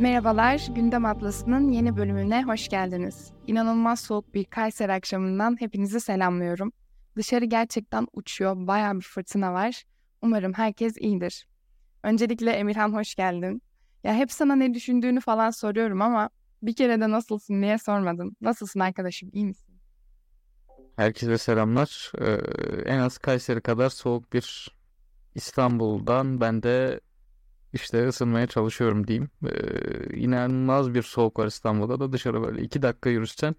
Merhabalar, Gündem Atlası'nın yeni bölümüne hoş geldiniz. İnanılmaz soğuk bir Kayseri akşamından hepinizi selamlıyorum. Dışarı gerçekten uçuyor, bayağı bir fırtına var. Umarım herkes iyidir. Öncelikle Emirhan hoş geldin. Ya hep sana ne düşündüğünü falan soruyorum ama bir kere de nasılsın diye sormadım. Nasılsın arkadaşım, iyi misin? Herkese selamlar. En az Kayseri kadar soğuk bir İstanbul'dan ben de işte ısınmaya çalışıyorum diyeyim. İnanılmaz bir soğuk var İstanbul'da da, dışarı böyle 2 dakika yürüsen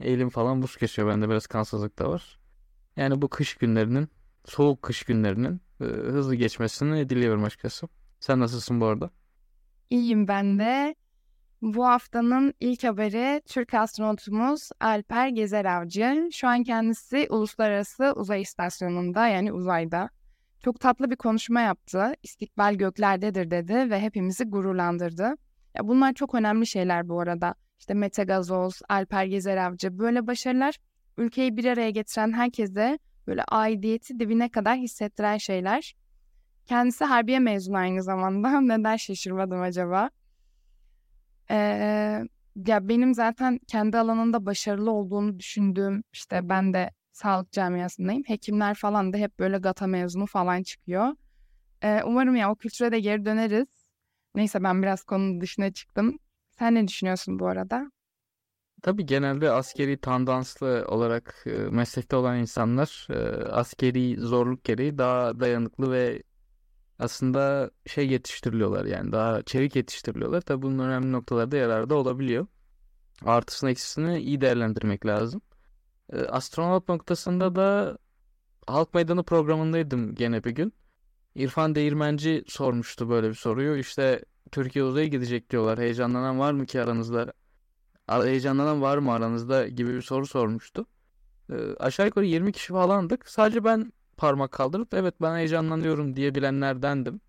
elim falan buz kesiyor. Bende biraz kansızlık da var. Yani bu kış günlerinin, soğuk kış günlerinin hızlı geçmesini diliyorum açıkçası. Sen nasılsın bu arada? İyiyim ben de. Bu haftanın ilk haberi Türk astronotumuz Alper Gezeravcı. Şu an kendisi Uluslararası Uzay İstasyonu'nda, yani uzayda. Çok tatlı bir konuşma yaptı. İstikbal göklerdedir dedi ve hepimizi gururlandırdı. Ya bunlar çok önemli şeyler bu arada. İşte Mete Gazoz, Alper Gezeravcı, böyle başarılar ülkeyi bir araya getiren herkese böyle aidiyeti dibine kadar hissettiren şeyler. Kendisi Harbiye mezunu aynı zamanda. Neden şaşırmadım acaba? Ya benim zaten kendi alanında başarılı olduğunu düşündüğüm, işte ben de sağlık camiasındayım. Hekimler falan da hep böyle GATA mezunu falan çıkıyor. Umarım ya o kültüre de geri döneriz. Neyse, ben biraz konunun dışına çıktım. Sen ne düşünüyorsun bu arada? Tabii genelde askeri tandanslı olarak meslekte olan insanlar askeri zorluk gereği daha dayanıklı ve aslında yetiştiriliyorlar, yani daha çevik yetiştiriliyorlar. Tabii bunun önemli noktalarda yararda olabiliyor. Artısını eksisini iyi değerlendirmek lazım. Astronot noktasında da Halk Meydanı programındaydım gene bir gün. İrfan Değirmenci sormuştu böyle bir soruyu. İşte Türkiye uzaya gidecek diyorlar. Heyecanlanan var mı ki aranızda? Heyecanlanan var mı aranızda gibi bir soru sormuştu. Aşağı yukarı 20 kişi falandık. Sadece ben parmak kaldırıp evet ben heyecanlanıyorum diyebilenlerdendim.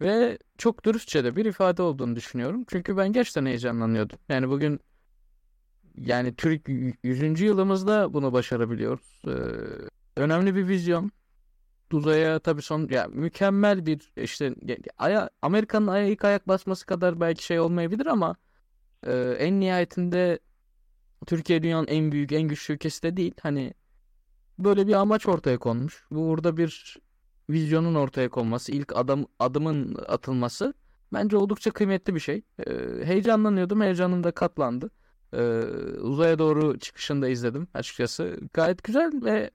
Ve çok dürüstçe de bir ifade olduğunu düşünüyorum. Çünkü ben gerçekten heyecanlanıyordum. Yani bugün Türk 100. yılımızda bunu başarabiliyoruz. Önemli bir vizyon. Uzaya tabii mükemmel bir Amerika'nın aya ilk ayak basması kadar belki olmayabilir ama en nihayetinde Türkiye dünyanın en büyük, en güçlü ülkesi de değil. Hani böyle bir amaç ortaya konmuş. Burada bir vizyonun ortaya konması, ilk adımın atılması bence oldukça kıymetli bir şey. Heyecanlanıyordum, heyecanım da katlandı. Uzaya doğru çıkışını da izledim açıkçası. Gayet güzel ve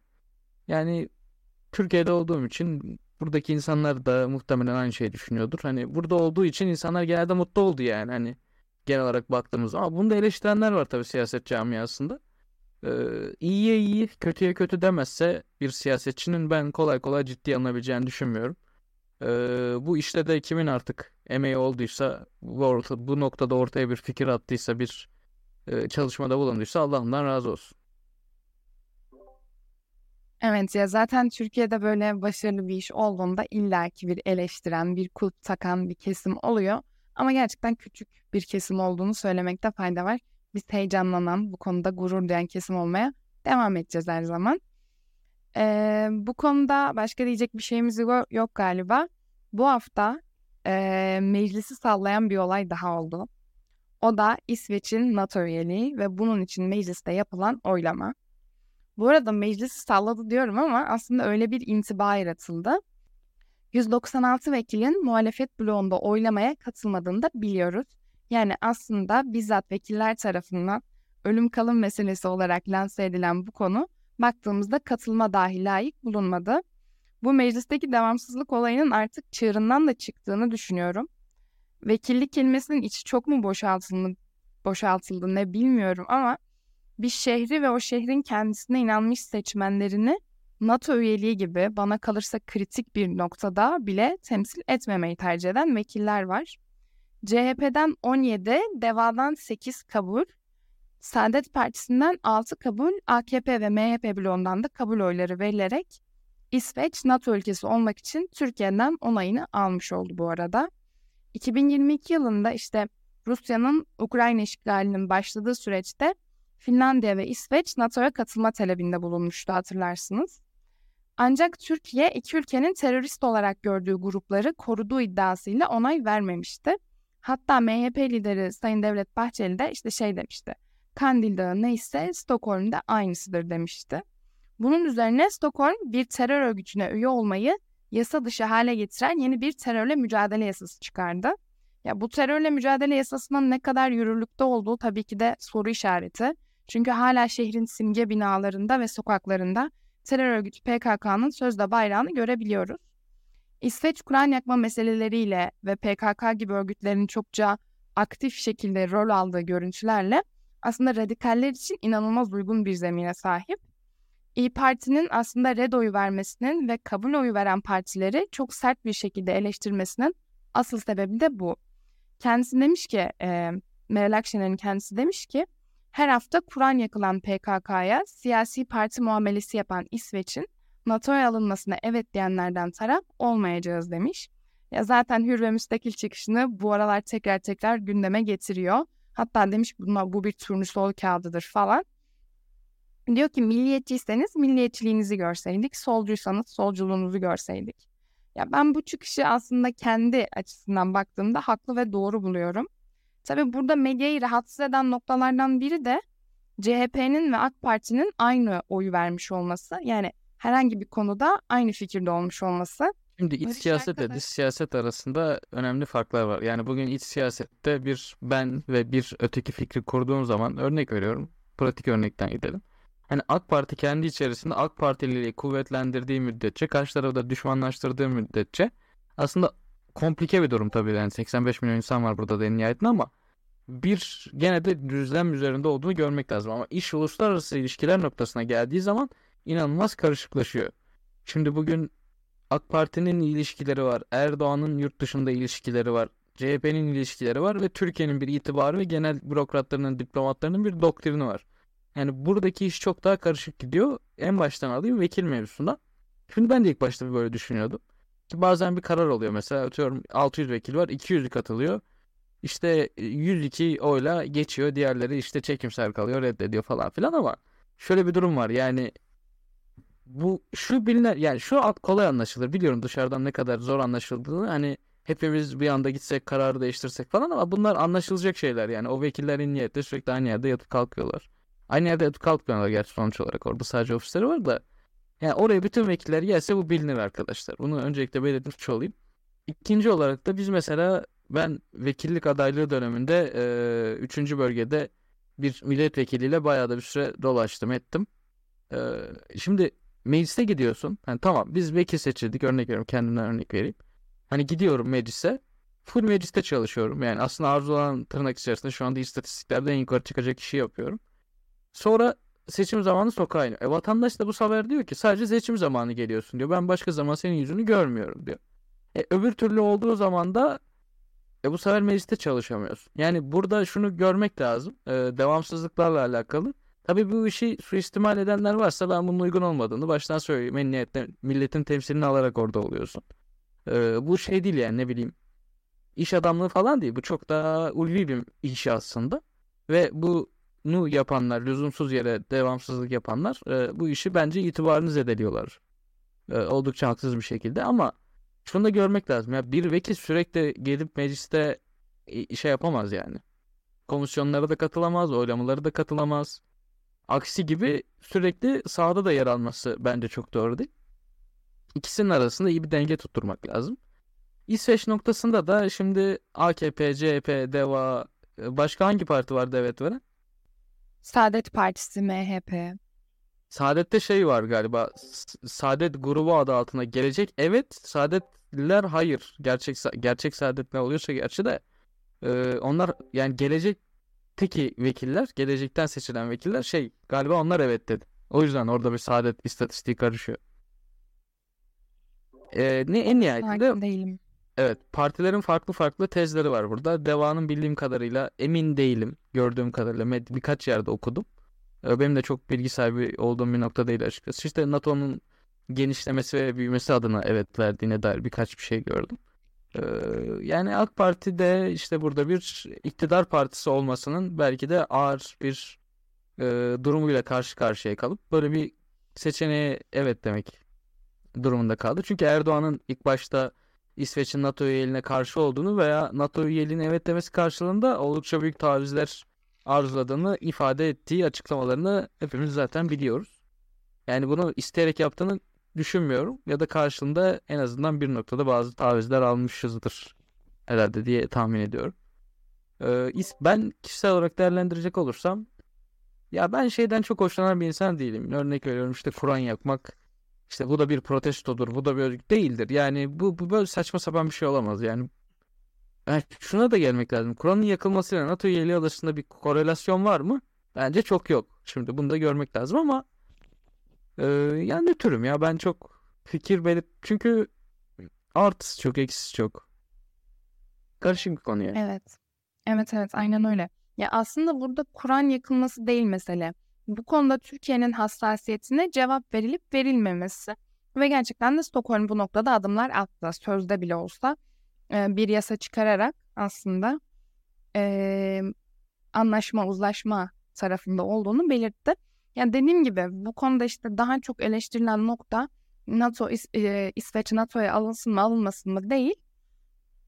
Türkiye'de olduğum için buradaki insanlar da muhtemelen aynı şeyi düşünüyordur. Hani burada olduğu için insanlar genelde mutlu oldu genel olarak baktığımız. Ama bunu da eleştirenler var tabii siyaset camiasında. İyiye iyi, kötüye kötü demezse bir siyasetçinin ben kolay kolay ciddiye alınabileceğini düşünmüyorum. Bu işte de kimin artık emeği olduysa, bu noktada ortaya bir fikir attıysa, bir çalışmada bulunduysa Allah'ımdan razı olsun. Evet ya, zaten Türkiye'de böyle başarılı bir iş olduğunda illaki bir eleştiren, bir kulp takan bir kesim oluyor. Ama gerçekten küçük bir kesim olduğunu söylemekte fayda var. Biz heyecanlanan, bu konuda gurur duyan kesim olmaya devam edeceğiz her zaman. Bu konuda başka diyecek bir şeyimiz yok galiba. Bu hafta meclisi sallayan bir olay daha oldu. O da İsveç'in NATO üyeliği ve bunun için mecliste yapılan oylama. Bu arada meclisi salladı diyorum ama aslında öyle bir intiba yaratıldı. 196 vekilin muhalefet bloğunda oylamaya katılmadığını da biliyoruz. Yani aslında bizzat vekiller tarafından ölüm kalım meselesi olarak lanse edilen bu konu baktığımızda katılma dahi layık bulunmadı. Bu meclisteki devamsızlık olayının artık çığırından da çıktığını düşünüyorum. Vekillik kelimesinin içi çok mu boşaltıldı ne bilmiyorum ama bir şehri ve o şehrin kendisine inanmış seçmenlerini NATO üyeliği gibi bana kalırsa kritik bir noktada bile temsil etmemeyi tercih eden vekiller var. CHP'den 17, DEVA'dan 8 kabul, Saadet Partisi'nden 6 kabul, AKP ve MHP bloğundan da kabul oyları verilerek İsveç NATO ülkesi olmak için Türkiye'den onayını almış oldu bu arada. 2022 yılında Rusya'nın Ukrayna işgalinin başladığı süreçte Finlandiya ve İsveç NATO'ya katılma talebinde bulunmuştu, hatırlarsınız. Ancak Türkiye iki ülkenin terörist olarak gördüğü grupları koruduğu iddiasıyla onay vermemişti. Hatta MHP lideri Sayın Devlet Bahçeli de şey demişti. Kandil Dağı neyse Stockholm'da aynısıdır demişti. Bunun üzerine Stockholm bir terör örgütüne üye olmayı yasa dışı hale getiren yeni bir terörle mücadele yasası çıkardı. Ya bu terörle mücadele yasasının ne kadar yürürlükte olduğu tabii ki de soru işareti. Çünkü hala şehrin simge binalarında ve sokaklarında terör örgütü PKK'nın sözde bayrağını görebiliyoruz. İsveç Kur'an yakma meseleleriyle ve PKK gibi örgütlerin çokça aktif şekilde rol aldığı görüntülerle aslında radikaller için inanılmaz uygun bir zemine sahip. İYİ Parti'nin aslında red oyu vermesinin ve kabul oyu veren partileri çok sert bir şekilde eleştirmesinin asıl sebebi de bu. Kendisi demiş ki, Meral Akşener'in kendisi demiş ki, her hafta Kur'an yakılan PKK'ya siyasi parti muamelesi yapan İsveç'in NATO'ya alınmasına evet diyenlerden taraf olmayacağız demiş. Ya zaten hür ve müstakil çıkışını bu aralar tekrar gündeme getiriyor. Hatta demiş bu bir turnusol kağıdıdır falan. Diyor ki milliyetçiyseniz milliyetçiliğinizi görseydik, solcuysanız solculuğunuzu görseydik. Ya ben bu çıkışı aslında kendi açısından baktığımda haklı ve doğru buluyorum. Tabii burada medyayı rahatsız eden noktalardan biri de CHP'nin ve AK Parti'nin aynı oyu vermiş olması. Yani herhangi bir konuda aynı fikirde olmuş olması. Şimdi iç siyaset ve dış siyaset arasında önemli farklar var. Yani bugün iç siyasette bir ben ve bir öteki fikri kurduğum zaman örnek veriyorum. Pratik örnekten gidelim. Yani AK Parti kendi içerisinde AK Partililiği kuvvetlendirdiği müddetçe, karşı tarafı da düşmanlaştırdığı müddetçe aslında komplike bir durum tabii. Yani 85 milyon insan var burada da en nihayetinde ama bir gene de düzlem üzerinde olduğunu görmek lazım. Ama iş uluslararası ilişkiler noktasına geldiği zaman inanılmaz karışıklaşıyor. Şimdi bugün AK Parti'nin ilişkileri var, Erdoğan'ın yurt dışında ilişkileri var, CHP'nin ilişkileri var ve Türkiye'nin bir itibarı ve genel bürokratlarının, diplomatlarının bir doktrini var. Yani buradaki iş çok daha karışık gidiyor. En baştan alayım vekil mevzusunda. Şimdi ben de ilk başta böyle düşünüyordum. Ki bazen bir karar oluyor mesela. Atıyorum 600 vekil var, 200'ü katılıyor. İşte 102 oyla geçiyor. Diğerleri çekimser kalıyor, reddediyor falan filan ama şöyle bir durum var. Yani bu şu kolay anlaşılır. Biliyorum dışarıdan ne kadar zor anlaşıldığını. Hani hepimiz bir anda gitsek kararı değiştirsek falan ama bunlar anlaşılacak şeyler. Yani o vekillerin niyeti sürekli aynı yerde yatıp kalkıyorlar. Aynı yerde yatıp kalkmıyorlar gerçi sonuç olarak. Orada sadece ofisleri var da. Yani oraya bütün vekiller gelse bu bilinir arkadaşlar. Bunu öncelikle belirtmiş olayım. İkinci olarak da biz mesela ben vekillik adaylığı döneminde 3. bölgede bir milletvekiliyle bayağı da bir süre dolaştım ettim. Şimdi meclise gidiyorsun. Yani tamam biz vekil seçildik. Örnek veriyorum, kendimden örnek vereyim. Hani gidiyorum meclise. Full mecliste çalışıyorum. Yani aslında arzulanan tırnak içerisinde şu anda istatistiklerde en yukarı çıkacak işi yapıyorum. Sonra seçim zamanı sokağa iniyor. Vatandaş da bu sefer diyor ki sadece seçim zamanı geliyorsun diyor. Ben başka zaman senin yüzünü görmüyorum diyor. Öbür türlü olduğu zaman da bu sefer mecliste çalışamıyorsun. Yani burada şunu görmek lazım. Devamsızlıklarla alakalı. Tabii bu işi suistimal edenler varsa ben bunun uygun olmadığını baştan söyleyeyim. En nihayetinde milletin temsilini alarak orada oluyorsun. Bu şey değil yani ne bileyim. İş adamlığı falan değil. Bu çok daha ulvi bir iş aslında. Ve bunu yapanlar, lüzumsuz yere devamsızlık yapanlar bu işi bence itibarını zedeliyorlar. Oldukça haksız bir şekilde ama şunu da görmek lazım. Ya bir vekil sürekli gelip mecliste şey yapamaz yani. Komisyonlara da katılamaz, oylamalara da katılamaz. Aksi gibi sürekli sahada da yer alması bence çok doğru değil. İkisinin arasında iyi bir denge tutturmak lazım. İsveç noktasında da şimdi AKP, CHP, DEVA, başka hangi parti var devlet veren? Saadet Partisi, MHP. Saadet'te var galiba. Saadet grubu adı altında gelecek. Evet, Saadetliler hayır. Gerçek Saadet ne oluyorsa gerçi de onlar yani gelecekteki vekiller, gelecekten seçilen vekiller galiba onlar evet dedi. O yüzden orada bir Saadet istatistiği karışıyor. En nihayetinde değilim. Evet, partilerin farklı tezleri var burada. DEVA'nın bildiğim kadarıyla, emin değilim gördüğüm kadarıyla birkaç yerde okudum. Benim de çok bilgi sahibi olduğum bir nokta değil açıkçası. NATO'nun genişlemesi ve büyümesi adına evet verdiğine dair birkaç bir şey gördüm. Yani AK Parti de burada bir iktidar partisi olmasının belki de ağır bir durumuyla karşı karşıya kalıp böyle bir seçeneğe evet demek durumunda kaldı. Çünkü Erdoğan'ın ilk başta İsveç'in NATO üyeliğine karşı olduğunu veya NATO üyeliğine evet demesi karşılığında oldukça büyük tavizler arzuladığını ifade ettiği açıklamalarını hepimiz zaten biliyoruz. Yani bunu isteyerek yaptığını düşünmüyorum ya da karşılığında en azından bir noktada bazı tavizler almışızdır herhalde diye tahmin ediyorum. Ben kişisel olarak değerlendirecek olursam, ya ben şeyden çok hoşlanan bir insan değilim. Örnek veriyorum, işte Kur'an yakmak, işte bu da bir protestodur, bu da bir örgüt değildir. Yani bu böyle saçma sapan bir şey olamaz. Yani şuna da gelmek lazım. Kur'an'ın yakılmasıyla NATO üyeliği arasında bir korelasyon var mı? Bence çok yok. Şimdi bunu da görmek lazım ama yani nötrüm ya, ben çok fikir çünkü artısı çok, eksisi çok. Karışık bir konu yani. Evet, aynen öyle. Ya aslında burada Kur'an yakılması değil mesele. Bu konuda Türkiye'nin hassasiyetine cevap verilip verilmemesi. Ve gerçekten de Stockholm bu noktada adımlar attı. Sözde bile olsa bir yasa çıkararak aslında anlaşma, uzlaşma tarafında olduğunu belirtti. Yani dediğim gibi bu konuda işte daha çok eleştirilen nokta NATO, İsveç NATO'ya alınsın mı alınmasın mı değil.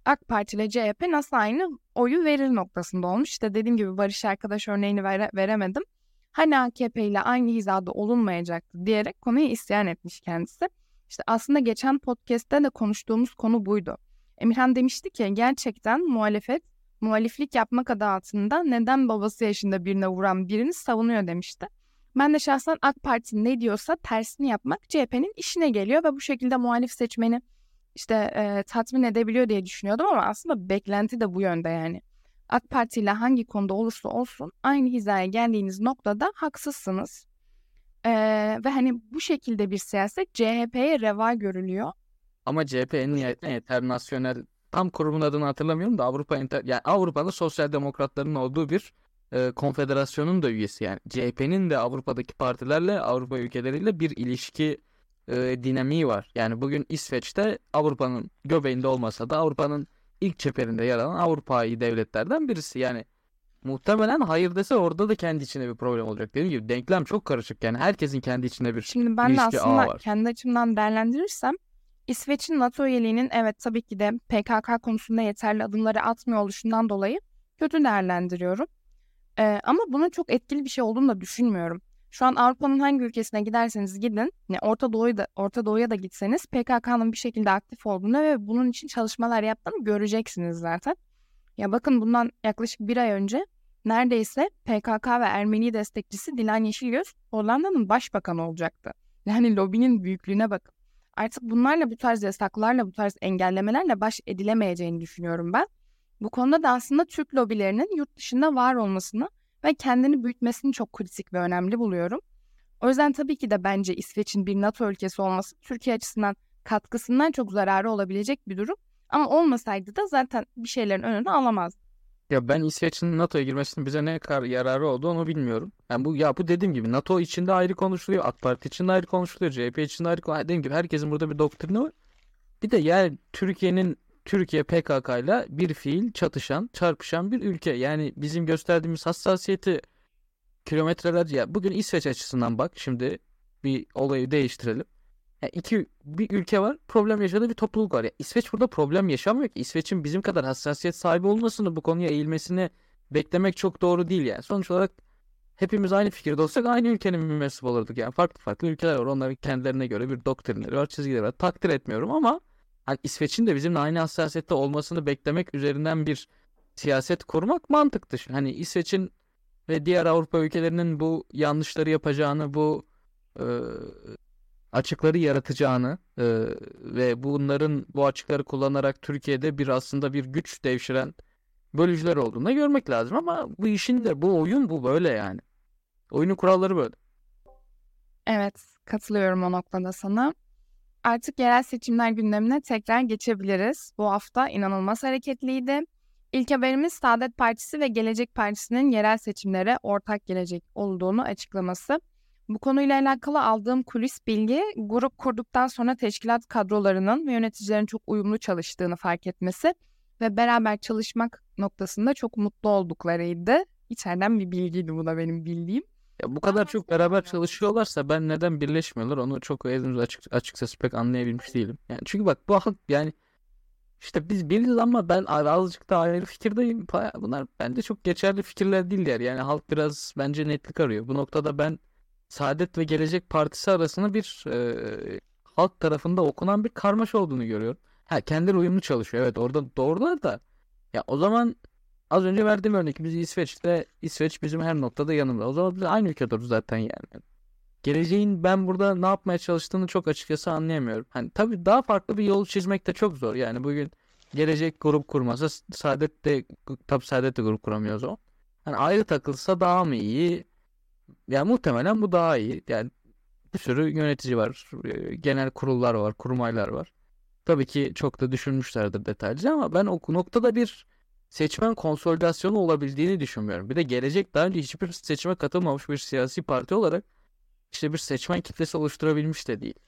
AK Parti ile CHP nasıl aynı oyu verir noktasında olmuş. İşte dediğim gibi Barış arkadaş örneğini veremedim. Hani AKP ile aynı hizada olunmayacaktı diyerek konuyu isyan etmiş kendisi. İşte aslında geçen podcast'te de konuştuğumuz konu buydu. Emirhan demişti ki gerçekten muhaliflik yapmak adı altında neden babası yaşında birine vuran birini savunuyor demişti. Ben de şahsen AK Parti ne diyorsa tersini yapmak CHP'nin işine geliyor ve bu şekilde muhalif seçmeni tatmin edebiliyor diye düşünüyordum ama aslında beklenti de bu yönde yani. AK Parti ile hangi konuda olursa olsun aynı hizaya geldiğiniz noktada haksızsınız. Ve hani bu şekilde bir siyaset CHP'ye reva görülüyor. Ama CHP en nihayetinde internasyonel, tam kurumun adını hatırlamıyorum da Avrupa'da sosyal demokratların olduğu bir konfederasyonun da üyesi yani. CHP'nin de Avrupa'daki partilerle, Avrupa ülkeleriyle bir ilişki dinamiği var. Yani bugün İsveç'te Avrupa'nın göbeğinde olmasa da Avrupa'nın ilk çeperinde yer alan Avrupa'yı devletlerden birisi. Yani muhtemelen hayır dese orada da kendi içinde bir problem olacak. Dediğim gibi denklem çok karışık. Yani herkesin kendi içinde bir ilişki ağı var. Şimdi ben de aslında kendi açımdan değerlendirirsem İsveç'in NATO üyeliğinin evet tabii ki de PKK konusunda yeterli adımları atmıyor oluşundan dolayı kötü değerlendiriyorum. Ama bunun çok etkili bir şey olduğunu da düşünmüyorum. Şu an Avrupa'nın hangi ülkesine giderseniz gidin, Orta Doğu'ya da gitseniz PKK'nın bir şekilde aktif olduğunu ve bunun için çalışmalar yaptığını göreceksiniz zaten. Ya bakın bundan yaklaşık bir ay önce neredeyse PKK ve Ermeni destekçisi Dilan Yeşilgöz Hollanda'nın başbakanı olacaktı. Yani lobinin büyüklüğüne bakın. Artık bunlarla, bu tarz yasaklarla, bu tarz engellemelerle baş edilemeyeceğini düşünüyorum ben. Bu konuda da aslında Türk lobilerinin yurt dışında var olmasını ve kendini büyütmesini çok kritik ve önemli buluyorum. O yüzden tabii ki de bence İsveç'in bir NATO ülkesi olması Türkiye açısından katkısından çok zararı olabilecek bir durum. Ama olmasaydı da zaten bir şeylerin önünü alamazdı. Ya ben İsveç'in NATO'ya girmesinin bize ne kadar yararı oldu onu bilmiyorum. Yani bu dediğim gibi NATO içinde ayrı konuşuluyor, AK Parti için ayrı konuşuluyor, CHP için ayrı konuşuluyor. Dediğim gibi herkesin burada bir doktrini var. Bir de yani Türkiye PKK'yla bir fiil çatışan, çarpışan bir ülke. Yani bizim gösterdiğimiz hassasiyeti kilometrelerce... Ya bugün İsveç açısından bak, şimdi bir olayı değiştirelim. Yani bir ülke var, problem yaşadığı bir topluluk var. Ya İsveç burada problem yaşamıyor ki. İsveç'in bizim kadar hassasiyet sahibi olmasını, bu konuya eğilmesini beklemek çok doğru değil yani. Sonuç olarak hepimiz aynı fikirde olsak aynı ülkenin mensup olurduk. Yani farklı ülkeler var. Onların kendilerine göre bir doktrinleri var, çizgileri var. Takdir etmiyorum ama yani İsveç'in de bizimle aynı hassasiyette olmasını beklemek üzerinden bir siyaset kurmak mantık dışı. Hani İsveç'in ve diğer Avrupa ülkelerinin bu yanlışları yapacağını, bu açıkları yaratacağını ve bunların bu açıkları kullanarak Türkiye'de aslında bir güç devşiren bölücüler olduğunu da görmek lazım. Ama bu işin de, bu oyun bu böyle yani. Oyunun kuralları böyle. Evet, katılıyorum o noktada sana. Artık yerel seçimler gündemine tekrar geçebiliriz. Bu hafta inanılmaz hareketliydi. İlk haberimiz Saadet Partisi ve Gelecek Partisi'nin yerel seçimlere ortak gelecek olduğunu açıklaması. Bu konuyla alakalı aldığım kulis bilgi, grup kurduktan sonra teşkilat kadrolarının ve yöneticilerin çok uyumlu çalıştığını fark etmesi ve beraber çalışmak noktasında çok mutlu olduklarıydı. İçeriden bir bilgiydi bu da benim bildiğim. Ya bu kadar çok beraber çalışıyorlarsa ben neden birleşmiyorlar onu çok açıkçası pek anlayabilmiş değilim. Yani çünkü bak bu halk yani İşte biz biliriz ama ben azıcık daha ayrı fikirdeyim. Bunlar bence çok geçerli fikirler değiller. Yani halk biraz bence netlik arıyor. Bu noktada ben Saadet ve Gelecek Partisi arasında bir halk tarafında okunan bir karmaşa olduğunu görüyorum. Ha, kendileri uyumlu çalışıyor. Evet, orada doğrular da. Ya o zaman az önce verdiğim örnek, biz İsveç'te, İsveç bizim her noktada yanımda. O zaman biz aynı ülkede oluruz zaten yani. Geleceğin ben burada ne yapmaya çalıştığını çok açıkçası anlayamıyorum. Hani tabii daha farklı bir yol çizmek de çok zor. Yani bugün Gelecek grup kurmasa Saadet de grup kuramıyoruz o. Hani ayrı takılsa daha mı iyi? Yani muhtemelen bu daha iyi. Yani bir sürü yönetici var. Genel kurullar var, kurmaylar var. Tabii ki çok da düşünmüşlerdir detaylıca ama ben o noktada bir seçmen konsolidasyonu olabildiğini düşünmüyorum. Bir de Gelecek daha önce hiçbir seçime katılmamış bir siyasi parti olarak işte bir seçmen kitlesi oluşturabilmiş de değil.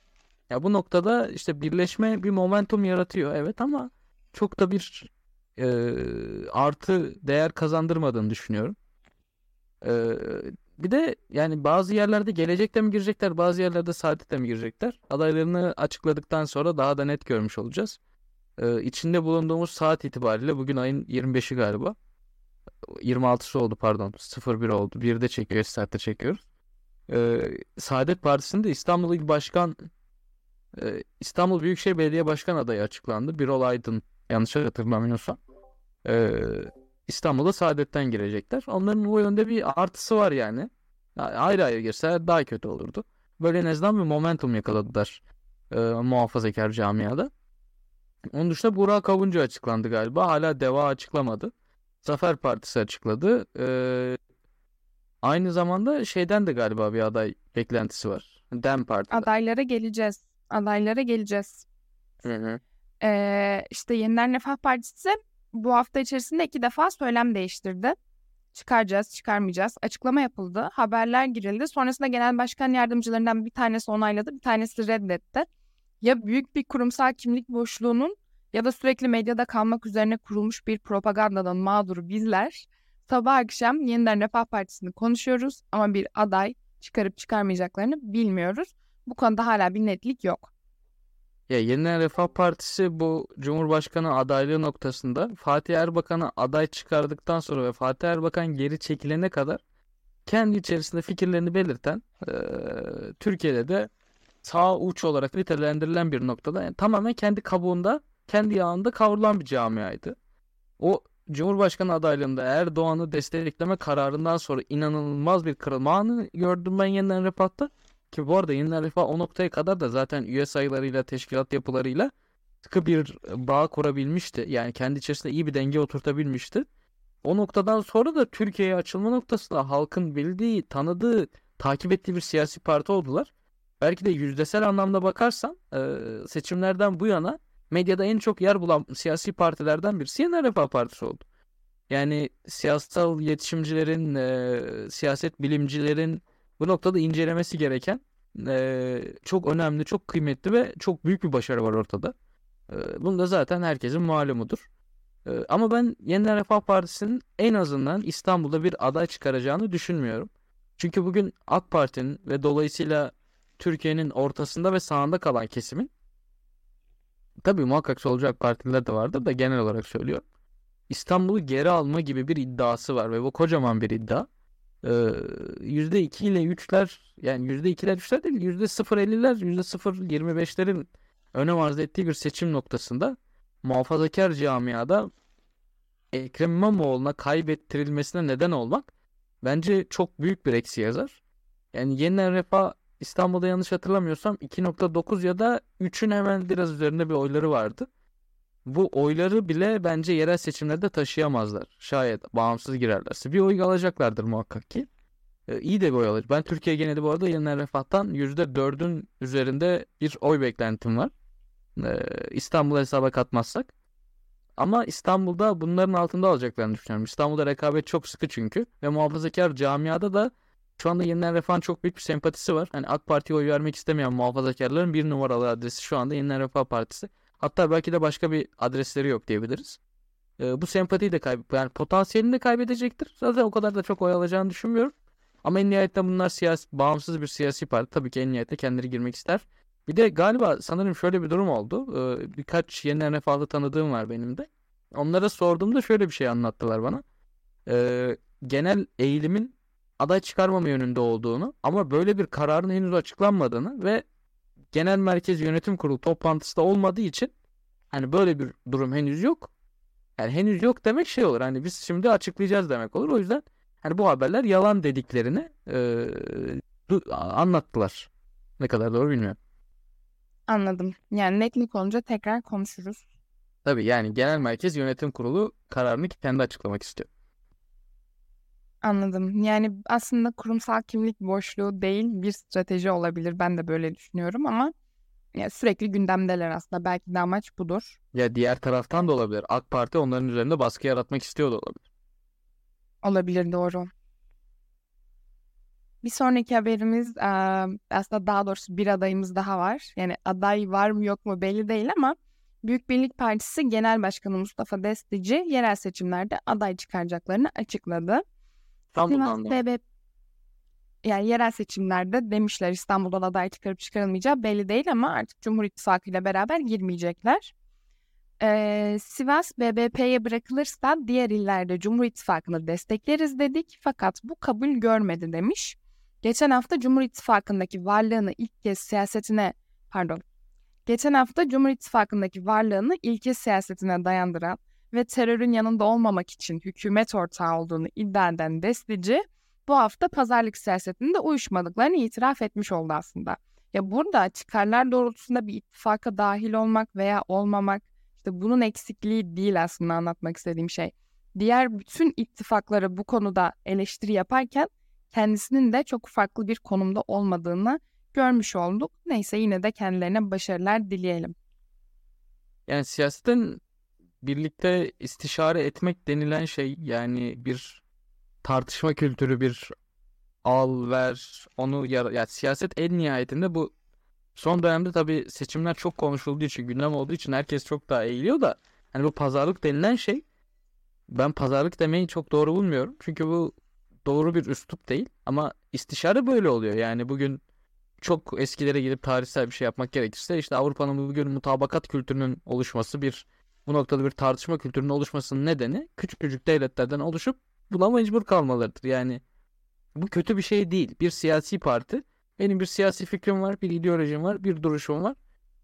Ya bu noktada işte birleşme bir momentum yaratıyor evet, ama çok da bir artı değer kazandırmadığını düşünüyorum. Bir de yani bazı yerlerde Gelecek'te mi girecekler, bazı yerlerde Saadet'te mi girecekler? Adaylarını açıkladıktan sonra daha da net görmüş olacağız. İçinde bulunduğumuz saat itibariyle bugün ayın 25'i galiba. 26'sı oldu pardon. 01 oldu. 1'de çekiyoruz, saatte çekiyoruz. Saadet Partisi'nde İstanbul İl Başkan, İstanbul Büyükşehir Belediye Başkan adayı açıklandı. Birol Aydın, yanlış hatırlamıyorsam. İstanbul'da Saadet'ten girecekler. Onların o yönde bir artısı var yani. Ayrı ayrı girse daha kötü olurdu. Böyle en azından bir momentum yakaladılar muhafazakar camiada. Onun dışında Burak Kavuncu açıklandı galiba. Hala DEVA açıklamadı. Zafer Partisi açıkladı. Aynı zamanda şeyden de galiba bir aday beklentisi var. DEM Parti. Adaylara geleceğiz. Hı. İşte Yeniden Refah Partisi bu hafta içerisinde 2 defa söylem değiştirdi. Çıkaracağız, çıkarmayacağız. Açıklama yapıldı. Haberler girildi. Sonrasında genel başkan yardımcılarından bir tanesi onayladı, bir tanesi reddetti. Ya büyük bir kurumsal kimlik boşluğunun ya da sürekli medyada kalmak üzerine kurulmuş bir propagandadan mağdur bizler. Sabah akşam Yeniden Refah Partisi'ni konuşuyoruz ama bir aday çıkarıp çıkarmayacaklarını bilmiyoruz. Bu konuda hala bir netlik yok. Ya Yeniden Refah Partisi bu Cumhurbaşkanı adaylığı noktasında Fatih Erbakan'a aday çıkardıktan sonra ve Fatih Erbakan geri çekilene kadar kendi içerisinde fikirlerini belirten, Türkiye'de de sağ uç olarak nitelendirilen bir noktada, yani tamamen kendi kabuğunda, kendi yağında kavrulan bir camiaydı. O Cumhurbaşkanı adaylığında Erdoğan'ı destekleme kararından sonra inanılmaz bir kırılma anı gördüm ben Yeniden Refah'ta. Ki bu arada Yeniden Refah o noktaya kadar da zaten üye sayılarıyla, teşkilat yapılarıyla sıkı bir bağ kurabilmişti. Yani kendi içerisinde iyi bir denge oturtabilmişti. O noktadan sonra da Türkiye'ye açılma noktasında halkın bildiği, tanıdığı, takip ettiği bir siyasi parti oldular. Belki de yüzdesel anlamda bakarsan seçimlerden bu yana medyada en çok yer bulan siyasi partilerden birisi Yeniden Refah Partisi oldu. Yani siyasal iletişimcilerin, siyaset bilimcilerin bu noktada incelemesi gereken çok önemli, çok kıymetli ve çok büyük bir başarı var ortada. Bunu da zaten herkesin malumudur. Ama ben Yeniden Refah Partisi'nin en azından İstanbul'da bir aday çıkaracağını düşünmüyorum. Çünkü bugün AK Parti'nin ve dolayısıyla Türkiye'nin ortasında ve sağında kalan kesimin, tabii muhakkak olacak partiler de vardır da genel olarak söylüyorum, İstanbul'u geri alma gibi bir iddiası var ve bu kocaman bir iddia. %2 ile 3'ler, yani %2'ler 3'ler değil, %0,50'ler, %0,25'lerin önem arz ettiği bir seçim noktasında muhafazakar camiada Ekrem İmamoğlu'na kaybettirilmesine neden olmak bence çok büyük bir eksi yazar. Yani Yeniden Refah İstanbul'da yanlış hatırlamıyorsam 2.9 ya da 3'ün hemen biraz üzerinde bir oyları vardı. Bu oyları bile bence yerel seçimlerde taşıyamazlar. Şayet bağımsız girerlerse bir oy alacaklardır muhakkak ki. İyi de bir oy alacak. Ben Türkiye genelinde bu arada Yeniden Refah'tan %4'ün üzerinde bir oy beklentim var. İstanbul'a hesaba katmazsak. Ama İstanbul'da bunların altında alacaklarını düşünüyorum. İstanbul'da rekabet çok sıkı çünkü. Ve muhafazakar camiada da şu anda Yeniden Refah'ın çok büyük bir sempatisi var. Hani AK Parti'ye oy vermek istemeyen muhafazakarların 1 numaralı adresi şu anda Yeniden Refah Partisi. Hatta belki de başka bir adresleri yok diyebiliriz. Bu sempatiyi de yani potansiyelini de kaybedecektir. Zaten o kadar da çok oy alacağını düşünmüyorum. Ama en nihayetinde bunlar bağımsız bir siyasi parti. Tabii ki en nihayetinde kendileri girmek ister. Bir de galiba sanırım şöyle bir durum oldu. Birkaç Yeniden Refah'lı tanıdığım var benim de. Onlara sorduğumda şöyle bir şey anlattılar bana. Genel eğilimin aday çıkarmama yönünde olduğunu ama böyle bir kararın henüz açıklanmadığını ve Genel Merkez Yönetim Kurulu toplantısı da olmadığı için hani böyle bir durum henüz yok. Yani henüz yok demek şey olur. Hani biz şimdi açıklayacağız demek olur. O yüzden hani bu haberler yalan dediklerini anlattılar. Ne kadar doğru bilmiyorum. Anladım. Yani netlik olunca tekrar konuşuruz. Tabii yani Genel Merkez Yönetim Kurulu kararını kendi açıklamak istiyor. Anladım. Yani aslında kurumsal kimlik boşluğu değil bir strateji olabilir. Ben de böyle düşünüyorum ama ya sürekli gündemdeler aslında. Belki de amaç budur. Ya diğer taraftan da olabilir. AK Parti onların üzerinde baskı yaratmak istiyor da olabilir. Olabilir, doğru. Bir sonraki haberimiz aslında daha doğrusu bir adayımız daha var. Yani aday var mı yok mu belli değil ama Büyük Birlik Partisi Genel Başkanı Mustafa Destici yerel seçimlerde aday çıkaracaklarını açıkladı. Yani yerel seçimlerde demişler İstanbul'dan aday çıkarıp çıkarılmayacağı belli değil ama artık Cumhur İttifakı ile beraber girmeyecekler. Sivas BBP'ye bırakılırsa diğer illerde Cumhur İttifakı'nı destekleriz dedik fakat bu kabul görmedi demiş. Geçen hafta Cumhur İttifakı'ndaki varlığını ilk kez siyasetine dayandıran ve terörün yanında olmamak için hükümet ortağı olduğunu iddia eden Destici bu hafta pazarlık siyasetinde uyuşmadıklarını itiraf etmiş oldu aslında. Ya burada çıkarlar doğrultusunda bir ittifaka dahil olmak veya olmamak işte bunun eksikliği değil aslında anlatmak istediğim şey. Diğer bütün ittifakları bu konuda eleştiri yaparken kendisinin de çok farklı bir konumda olmadığını görmüş olduk. Neyse yine de kendilerine başarılar dileyelim. Yani siyasetin birlikte istişare etmek denilen şey yani bir tartışma kültürü, bir al ver onu yani siyaset en nihayetinde bu son dönemde tabii seçimler çok konuşulduğu için, gündem olduğu için herkes çok daha eğiliyor da hani bu pazarlık denilen şey, ben pazarlık demeyi çok doğru bulmuyorum. Çünkü bu doğru bir üslup değil ama istişare böyle oluyor. Yani bugün çok eskilere gidip tarihsel bir şey yapmak gerekirse işte Avrupa'nın bugün mutabakat kültürünün oluşması, bir bu noktada bir tartışma kültürünün oluşmasının nedeni küçük devletlerden oluşup buna mecbur kalmalarıdır. Yani bu kötü bir şey değil. Bir siyasi parti, benim bir siyasi fikrim var, bir ideolojim var, bir duruşum var.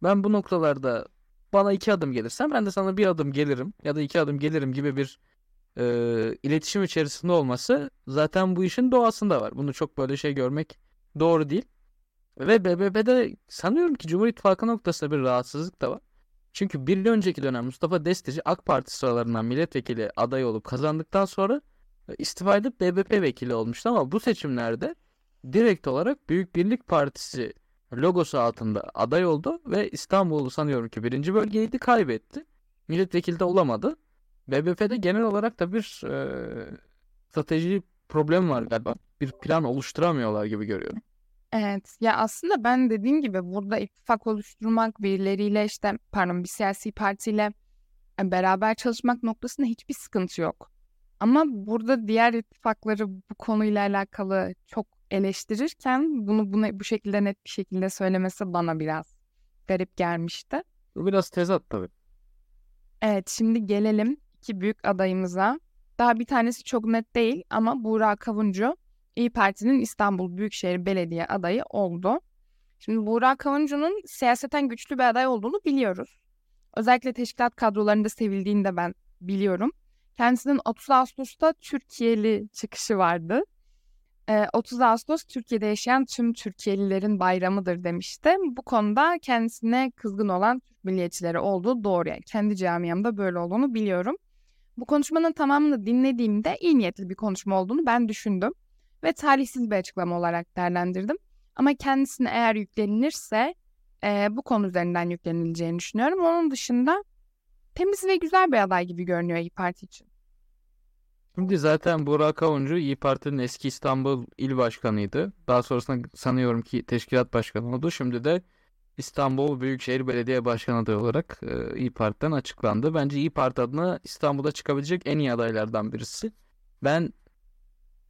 Ben bu noktalarda bana iki adım gelirsem ben de sana bir adım gelirim ya da iki adım gelirim gibi bir iletişim içerisinde olması zaten bu işin doğasında var. Bunu çok böyle şey görmek doğru değil. Ve BBP'de sanıyorum ki Cumhur İttifakı noktasında bir rahatsızlık da var. Çünkü bir önceki dönem Mustafa Destici AK Parti sıralarından milletvekili adayı olup kazandıktan sonra istifa edip DBP vekili olmuştu ama bu seçimlerde direkt olarak Büyük Birlik Partisi logosu altında aday oldu ve İstanbul'u sanıyorum ki 1. bölgeydi, kaybetti. Milletvekili de olamadı. BBP'de genel olarak da bir strateji problemi var galiba. Bir plan oluşturamıyorlar gibi görüyorum. Evet ya aslında ben dediğim gibi burada ittifak oluşturmak, birileriyle bir siyasi partiyle beraber çalışmak noktasında hiçbir sıkıntı yok. Ama burada diğer ittifakları bu konuyla alakalı çok eleştirirken bunu bu şekilde net bir şekilde söylemesi bana biraz garip gelmişti. Bu biraz tezat tabii. Evet şimdi gelelim iki büyük adayımıza. Daha bir tanesi çok net değil ama Burak Kavuncu İYİ Parti'nin İstanbul Büyükşehir Belediye adayı oldu. Şimdi Burak Kavuncu'nun siyaseten güçlü bir aday olduğunu biliyoruz. Özellikle teşkilat kadrolarında sevildiğini de ben biliyorum. Kendisinin 30 Ağustos'ta Türkiye'li çıkışı vardı. 30 Ağustos Türkiye'de yaşayan tüm Türkiye'lilerin bayramıdır demişti. Bu konuda kendisine kızgın olan Türk milliyetçileri olduğu doğru. Yani kendi camiamda böyle olduğunu biliyorum. Bu konuşmanın tamamını dinlediğimde iyi niyetli bir konuşma olduğunu ben düşündüm. Ve talihsiz bir açıklama olarak değerlendirdim. Ama kendisine eğer yüklenilirse bu konu üzerinden yüklenileceğini düşünüyorum. Onun dışında temiz ve güzel bir aday gibi görünüyor İYİ Parti için. Şimdi zaten Burak Kavuncu İYİ Parti'nin eski İstanbul İl Başkanı'ydı. Daha sonrasında sanıyorum ki teşkilat başkanı oldu. Şimdi de İstanbul Büyükşehir Belediye Başkanı adayı olarak İYİ Parti'den açıklandı. Bence İYİ Parti adına İstanbul'da çıkabilecek en iyi adaylardan birisi. Ben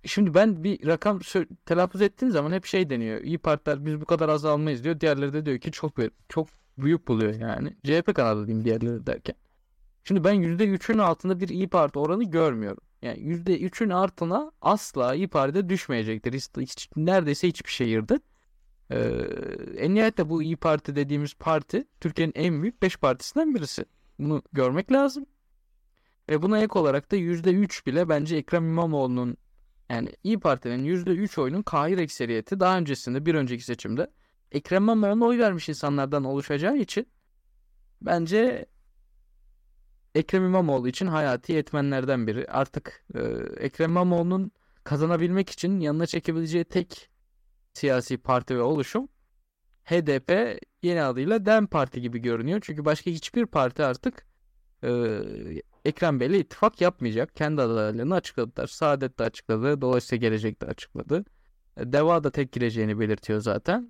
Şimdi ben bir rakam telaffuz ettiğim zaman hep şey deniyor. İyi partiler biz bu kadar az almayız diyor. Diğerleri de diyor ki çok büyük buluyor yani. CHP kanadı diyeyim diğerleri derken. Şimdi ben %3'ün altında bir İYİ Parti oranı görmüyorum. Yani %3'ün altına asla İYİ Parti'de düşmeyecektir. Neredeyse hiçbir şehirde. En nihayette bu İYİ Parti dediğimiz parti Türkiye'nin en büyük 5 partisinden birisi. Bunu görmek lazım. Ve buna ek olarak da %3 bile bence Ekrem İmamoğlu'nun, yani İYİ Parti'nin %3 oyunun kahir ekseriyeti daha öncesinde, bir önceki seçimde Ekrem İmamoğlu'na oy vermiş insanlardan oluşacağı için bence Ekrem İmamoğlu için hayati etmenlerden biri. Artık Ekrem İmamoğlu'nun kazanabilmek için yanına çekebileceği tek siyasi parti ve oluşum HDP, yeni adıyla DEM Parti gibi görünüyor. Çünkü başka hiçbir parti artık Ekrem Bey'le ittifak yapmayacak. Kendi adaylarını açıkladılar. Saadet de açıkladı. Dolayısıyla Gelecek de açıkladı. DEVA da tek gireceğini belirtiyor zaten.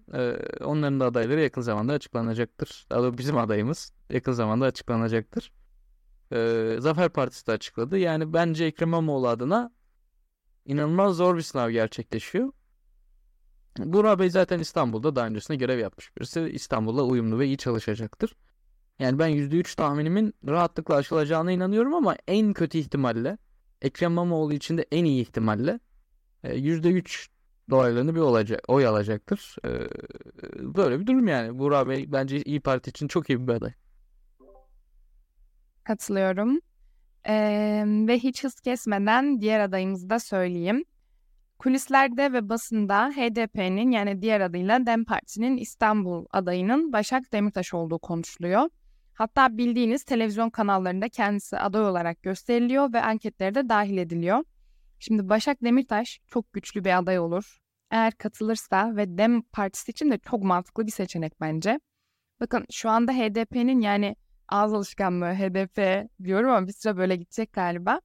Onların da adayları yakın zamanda açıklanacaktır. Bizim adayımız yakın zamanda açıklanacaktır. Zafer Partisi de açıkladı. Yani bence Ekrem İmamoğlu adına inanılmaz zor bir sınav gerçekleşiyor. Burak Bey zaten İstanbul'da daha öncesinde görev yapmış birisi. İstanbul'la uyumlu ve iyi çalışacaktır. Yani ben %3 tahminimin rahatlıkla aşılacağına inanıyorum ama en kötü ihtimalle, Ekrem İmamoğlu için de en iyi ihtimalle %3 dolaylarını bir oy alacaktır. Böyle bir durum yani. Burak Bey bence İYİ Parti için çok iyi bir aday. Katılıyorum. Ve hiç hız kesmeden diğer adayımızı da söyleyeyim. Kulislerde ve basında HDP'nin, yani diğer adıyla DEM Parti'nin İstanbul adayının Başak Demirtaş olduğu konuşuluyor. Hatta bildiğiniz televizyon kanallarında kendisi aday olarak gösteriliyor ve anketlere de dahil ediliyor. Şimdi Başak Demirtaş çok güçlü bir aday olur. Eğer katılırsa ve DEM Partisi için de çok mantıklı bir seçenek bence. Bakın şu anda HDP'nin, yani ağız alışkanlığı HDP diyorum ama bir süre böyle gidecek galiba.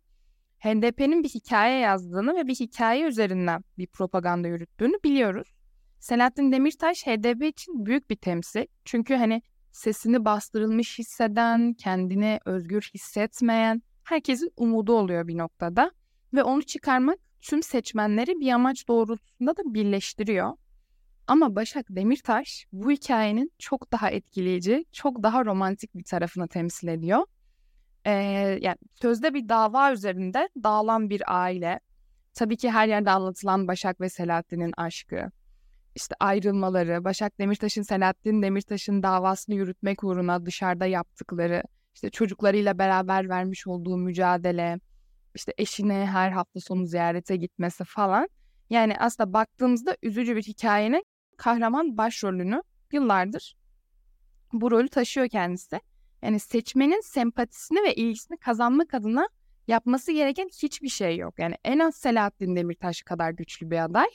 HDP'nin bir hikaye yazdığını ve bir hikaye üzerinden bir propaganda yürüttüğünü biliyoruz. Selahattin Demirtaş HDP için büyük bir temsil. Çünkü hani sesini bastırılmış hisseden, kendini özgür hissetmeyen herkesin umudu oluyor bir noktada. Ve onu çıkarmak tüm seçmenleri bir amaç doğrultusunda da birleştiriyor. Ama Başak Demirtaş bu hikayenin çok daha etkileyici, çok daha romantik bir tarafını temsil ediyor. Yani sözde bir dava üzerinde dağılan bir aile. Tabii ki her yerde anlatılan Başak ve Selahattin'in aşkı, işte ayrılmaları, Başak Demirtaş'ın Selahattin Demirtaş'ın davasını yürütmek uğruna dışarıda yaptıkları, işte çocuklarıyla beraber vermiş olduğu mücadele, işte eşine her hafta sonu ziyarete gitmesi falan. Yani aslında baktığımızda üzücü bir hikayenin kahraman başrolünü yıllardır bu rolü taşıyor kendisi. Yani seçmenin sempatisini ve ilgisini kazanmak adına yapması gereken hiçbir şey yok. Yani en az Selahattin Demirtaş kadar güçlü bir aday.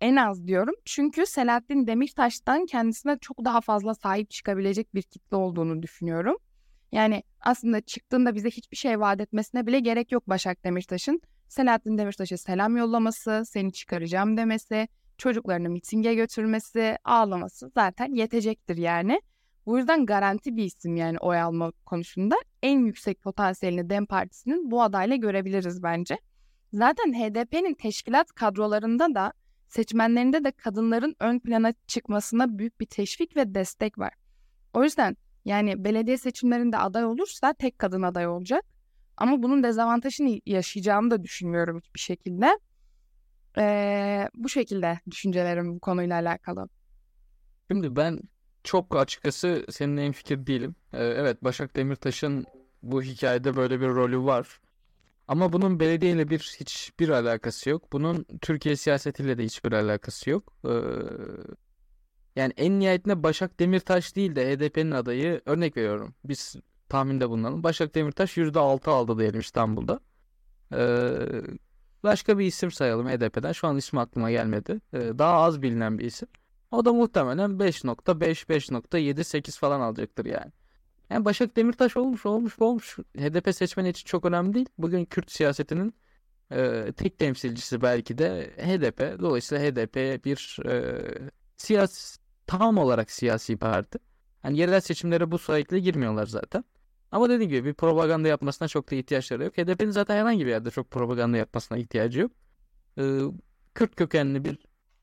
En az diyorum. Çünkü Selahattin Demirtaş'tan kendisine çok daha fazla sahip çıkabilecek bir kitle olduğunu düşünüyorum. Yani aslında çıktığında bize hiçbir şey vaat etmesine bile gerek yok Başak Demirtaş'ın. Selahattin Demirtaş'a selam yollaması, seni çıkaracağım demesi, çocuklarını mitinge götürmesi, ağlaması zaten yetecektir yani. Bu yüzden garanti bir isim, yani oy alma konusunda en yüksek potansiyelini DEM Partisi'nin bu adayla görebiliriz bence. Zaten HDP'nin teşkilat kadrolarında da, seçmenlerinde de kadınların ön plana çıkmasına büyük bir teşvik ve destek var. O yüzden yani belediye seçimlerinde aday olursa tek kadın aday olacak. Ama bunun dezavantajını yaşayacağını da düşünmüyorum hiçbir şekilde. Bu şekilde düşüncelerim bu konuyla alakalı. Şimdi ben çok açıkçası seninle hemfikir değilim. Evet, Başak Demirtaş'ın bu hikayede böyle bir rolü var. Ama bunun belediyeyle hiçbir alakası yok. Bunun Türkiye siyasetiyle de hiçbir alakası yok. Yani en nihayetinde Başak Demirtaş değil de HDP'nin adayı, örnek veriyorum, biz tahminde bulunalım. Başak Demirtaş %6 aldı diyelim İstanbul'da. Başka bir isim sayalım HDP'den. Şu an ismi aklıma gelmedi. Daha az bilinen bir isim. O da muhtemelen 5.5, 5.7, 8 falan alacaktır yani. Yani Başak Demirtaş olmuş. HDP seçmeni için çok önemli değil. Bugün Kürt siyasetinin tek temsilcisi belki de HDP. Dolayısıyla HDP bir tam olarak siyasi parti. Yani yerel seçimlere bu sayıkla girmiyorlar zaten. Ama dediğim gibi bir propaganda yapmasına çok da ihtiyaçları yok. HDP'nin zaten herhangi bir yerde çok propaganda yapmasına ihtiyacı yok. Kürt kökenli bir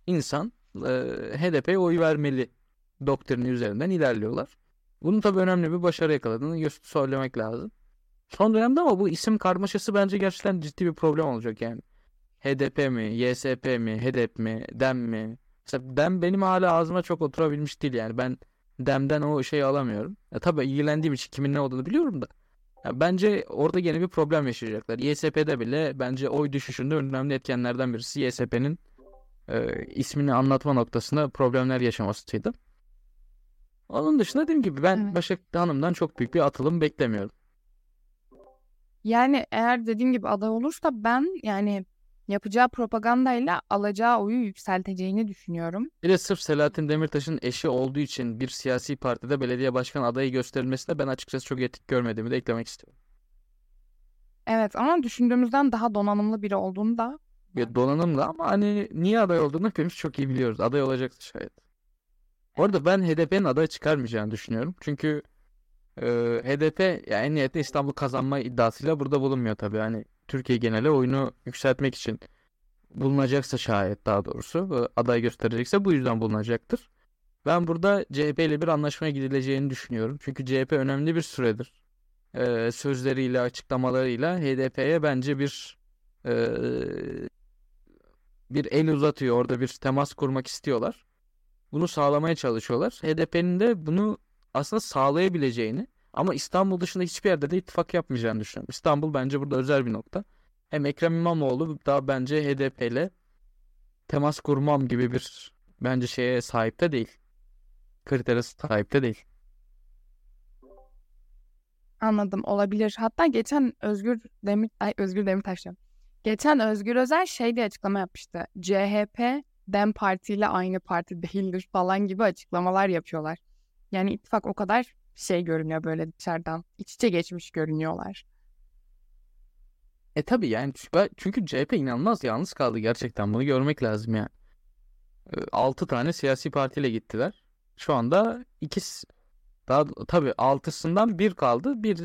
insan HDP'ye oy vermeli doktrini üzerinden ilerliyorlar. Bunun tabii önemli bir başarı yakaladığını söylemek lazım. Son dönemde ama bu isim karmaşası bence gerçekten ciddi bir problem olacak yani. HDP mi, YSP mi, HDP mi, DEM mi? Mesela DEM benim hala ağzıma çok oturabilmiş değil yani. Ben DEM'den o şeyi alamıyorum. Tabii ilgilendiğim için kimin ne olduğunu biliyorum da. Ya bence orada gene bir problem yaşayacaklar. YSP'de bile bence oy düşüşünde önemli etkenlerden birisi YSP'nin ismini anlatma noktasında problemler yaşamasıydı. Onun dışında dediğim gibi ben evet, Başak Hanım'dan çok büyük bir atılım beklemiyorum. Yani eğer dediğim gibi aday olursa ben yani yapacağı propagandayla alacağı oyu yükselteceğini düşünüyorum. Bir de sırf Selahattin Demirtaş'ın eşi olduğu için bir siyasi partide belediye başkan adayı gösterilmesine ben açıkçası çok etik görmediğimi de eklemek istiyorum. Evet ama düşündüğümüzden daha donanımlı biri olduğunu da. Ya donanımlı ama hani niye aday olduğunu hepimiz çok iyi biliyoruz. Aday olacaktı şayet. Bu arada ben HDP'nin aday çıkarmayacağını düşünüyorum. Çünkü HDP yani niyette İstanbul kazanma iddiasıyla burada bulunmuyor tabii. Hani Türkiye geneli oyunu yükseltmek için bulunacaksa şayet daha doğrusu aday gösterecekse bu yüzden bulunacaktır. Ben burada CHP ile bir anlaşmaya gidileceğini düşünüyorum. Çünkü CHP önemli bir süredir sözleriyle, açıklamalarıyla HDP'ye bence bir el uzatıyor. Orada bir temas kurmak istiyorlar. Bunu sağlamaya çalışıyorlar. HDP'nin de bunu aslında sağlayabileceğini ama İstanbul dışında hiçbir yerde de ittifak yapmayacağını düşünüyorum. İstanbul bence burada özel bir nokta. Hem Ekrem İmamoğlu daha bence HDP ile temas kurmam gibi bir bence şeye sahip de değil. Kritere sahip de değil. Anladım, olabilir. Hatta geçen Geçen Özgür Özel şey diye açıklama yapmıştı. CHP DEM Parti ile aynı parti değildir falan gibi açıklamalar yapıyorlar. Yani ittifak o kadar şey görünüyor böyle dışarıdan. İç içe geçmiş görünüyorlar. Tabii yani çünkü CHP inanılmaz yalnız kaldı gerçekten. Bunu görmek lazım yani. 6 tane siyasi partiyle gittiler. Şu anda ikisi daha tabii 6'sından bir kaldı. Bir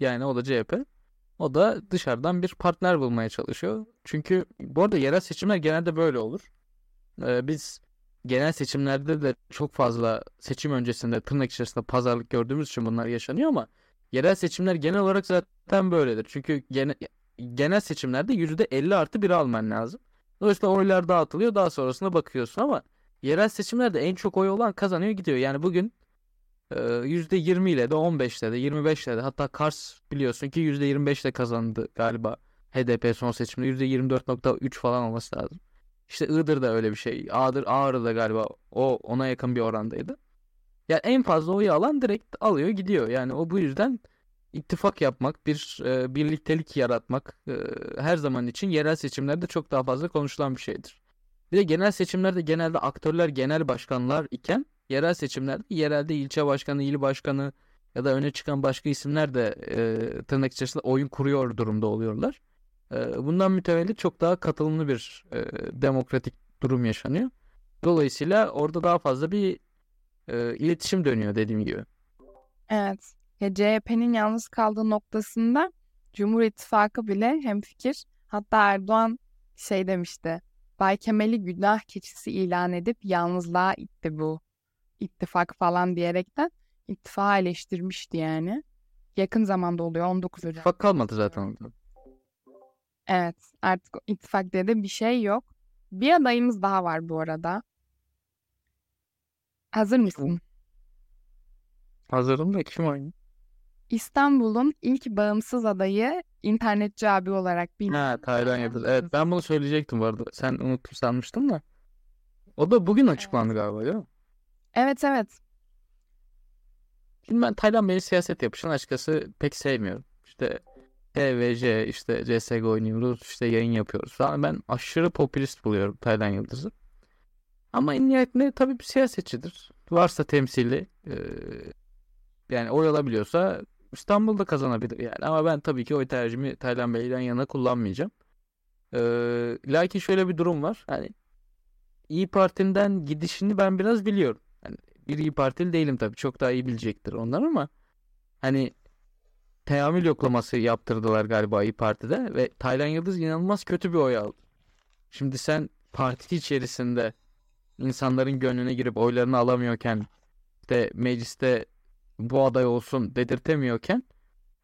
yani o da CHP. O da dışarıdan bir partner bulmaya çalışıyor. Çünkü bu arada yerel seçimler genelde böyle olur. Biz genel seçimlerde de çok fazla seçim öncesinde tırnak içerisinde pazarlık gördüğümüz için bunlar yaşanıyor ama yerel seçimler genel olarak zaten böyledir. Çünkü genel seçimlerde %50+1 alman lazım. Dolayısıyla oylar dağıtılıyor, daha sonrasında bakıyorsun ama yerel seçimlerde en çok oy olan kazanıyor gidiyor. Yani bugün %20 ile de 15'le de 25'le de hatta Kars biliyorsun ki %25 ile kazandı galiba HDP son seçimde %24.3 falan olması lazım. İşte Iğdır'da öyle bir şey. Ağrı'da galiba ona yakın bir orandaydı. Yani en fazla oyu alan direkt alıyor gidiyor. Yani o bu yüzden ittifak yapmak, bir birliktelik yaratmak her zaman için yerel seçimlerde çok daha fazla konuşulan bir şeydir. Bir de genel seçimlerde genelde aktörler genel başkanlar iken yerel seçimlerde yerelde ilçe başkanı, il başkanı ya da öne çıkan başka isimler de tırnak içerisinde oyun kuruyor durumda oluyorlar. Bundan mütevellit çok daha katılımlı bir demokratik durum yaşanıyor. Dolayısıyla orada daha fazla bir iletişim dönüyor dediğim gibi. Evet. CHP'nin yalnız kaldığı noktasında Cumhur İttifakı bile hemfikir. Hatta Erdoğan şey demişti. Bay Kemal'i günah keçisi ilan edip yalnızlığa itti bu ittifak falan diyerekten ittifakı eleştirmişti yani. Yakın zamanda oluyor 19 Ocak. İttifak kalmadı zaten orada. Evet, artık ittifak diye de bir şey yok. Bir adayımız daha var bu arada. Hazır mısın? Hazırım da kim aynı? İstanbul'un ilk bağımsız adayı internetçi abi olarak bilinen. Taylan Yıldız. Evet, ben bunu söyleyecektim bu arada. Sen unuttum sanmıştın da. O da bugün açıklandı galiba değil mi? Evet. Şimdi ben Taylan Bey'in siyaset yapışını açıkçası pek sevmiyorum. İşte TVC, işte CSGO oynuyoruz, işte yayın yapıyoruz falan. Ben aşırı popülist buluyorum Taylan Yıldız'ı. Ama en nihayetinde tabii bir siyasetçidir. Varsa temsili, yani oy alabiliyorsa İstanbul'da kazanabilir yani. Ama ben tabii ki oy tercihimi Taylan Bey'den yana kullanmayacağım. Lakin şöyle bir durum var. Hani İYİ Parti'nden gidişini ben biraz biliyorum. Yani bir İYİ Partili değilim tabii. Çok daha iyi bilecektir onlar ama hani teamül yoklaması yaptırdılar galiba İYİ Parti'de ve Taylan Yıldız inanılmaz kötü bir oy aldı. Şimdi sen parti içerisinde insanların gönlüne girip oylarını alamıyorken, de mecliste bu aday olsun dedirtemiyorken,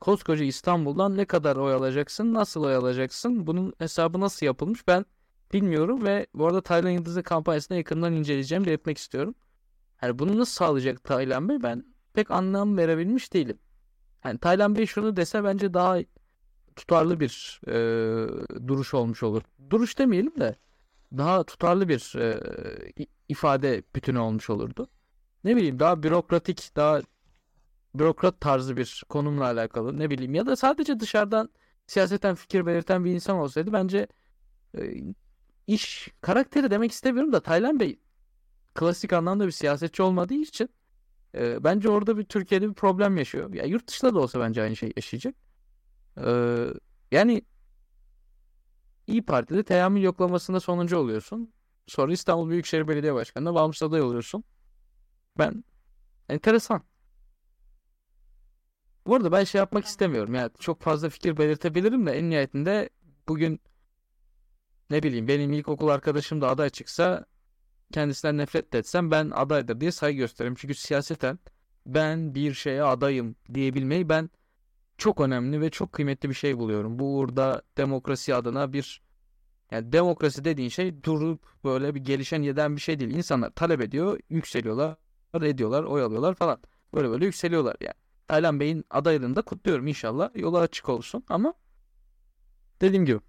koskoca İstanbul'dan ne kadar oy alacaksın, nasıl oy alacaksın, bunun hesabı nasıl yapılmış ben bilmiyorum ve bu arada Taylan Yıldız'ın kampanyasını yakından inceleyeceğim diye etmek istiyorum. Yani bunu nasıl sağlayacak Taylan Bey, ben pek anlam verebilmiş değilim. Yani Taylan Bey şunu dese bence daha tutarlı bir duruş olmuş olur. Duruş demeyelim de daha tutarlı bir ifade bütünü olmuş olurdu. Ne bileyim, daha bürokratik, daha bürokrat tarzı bir konumla alakalı, ne bileyim, ya da sadece dışarıdan siyaseten fikir belirten bir insan olsaydı bence iş karakteri demek istemiyorum da Taylan Bey klasik anlamda bir siyasetçi olmadığı için bence orada bir Türkiye'de bir problem yaşıyor. Ya yurt dışında da olsa bence aynı şey yaşayacak. Yani İYİ Parti'de teamül yoklamasında sonuncu oluyorsun. Sonra İstanbul Büyükşehir Belediye Başkanı'na bağımsız aday oluyorsun. Enteresan. Bu arada ben şey yapmak istemiyorum. Yani çok fazla fikir belirtebilirim de en nihayetinde bugün ne bileyim benim ilkokul arkadaşım da aday çıksa kendisinden nefret etsem ben adaydır diye saygı gösteririm. Çünkü siyaseten ben bir şeye adayım diyebilmeyi ben çok önemli ve çok kıymetli bir şey buluyorum. Bu uğurda demokrasi adına bir, yani demokrasi dediğin şey durup böyle bir gelişen yeden bir şey değil. İnsanlar talep ediyor, yükseliyorlar, ediyorlar, oy alıyorlar falan. Böyle böyle yükseliyorlar yani. Taylan Bey'in adaylığını da kutluyorum, inşallah yolu açık olsun ama dediğim gibi.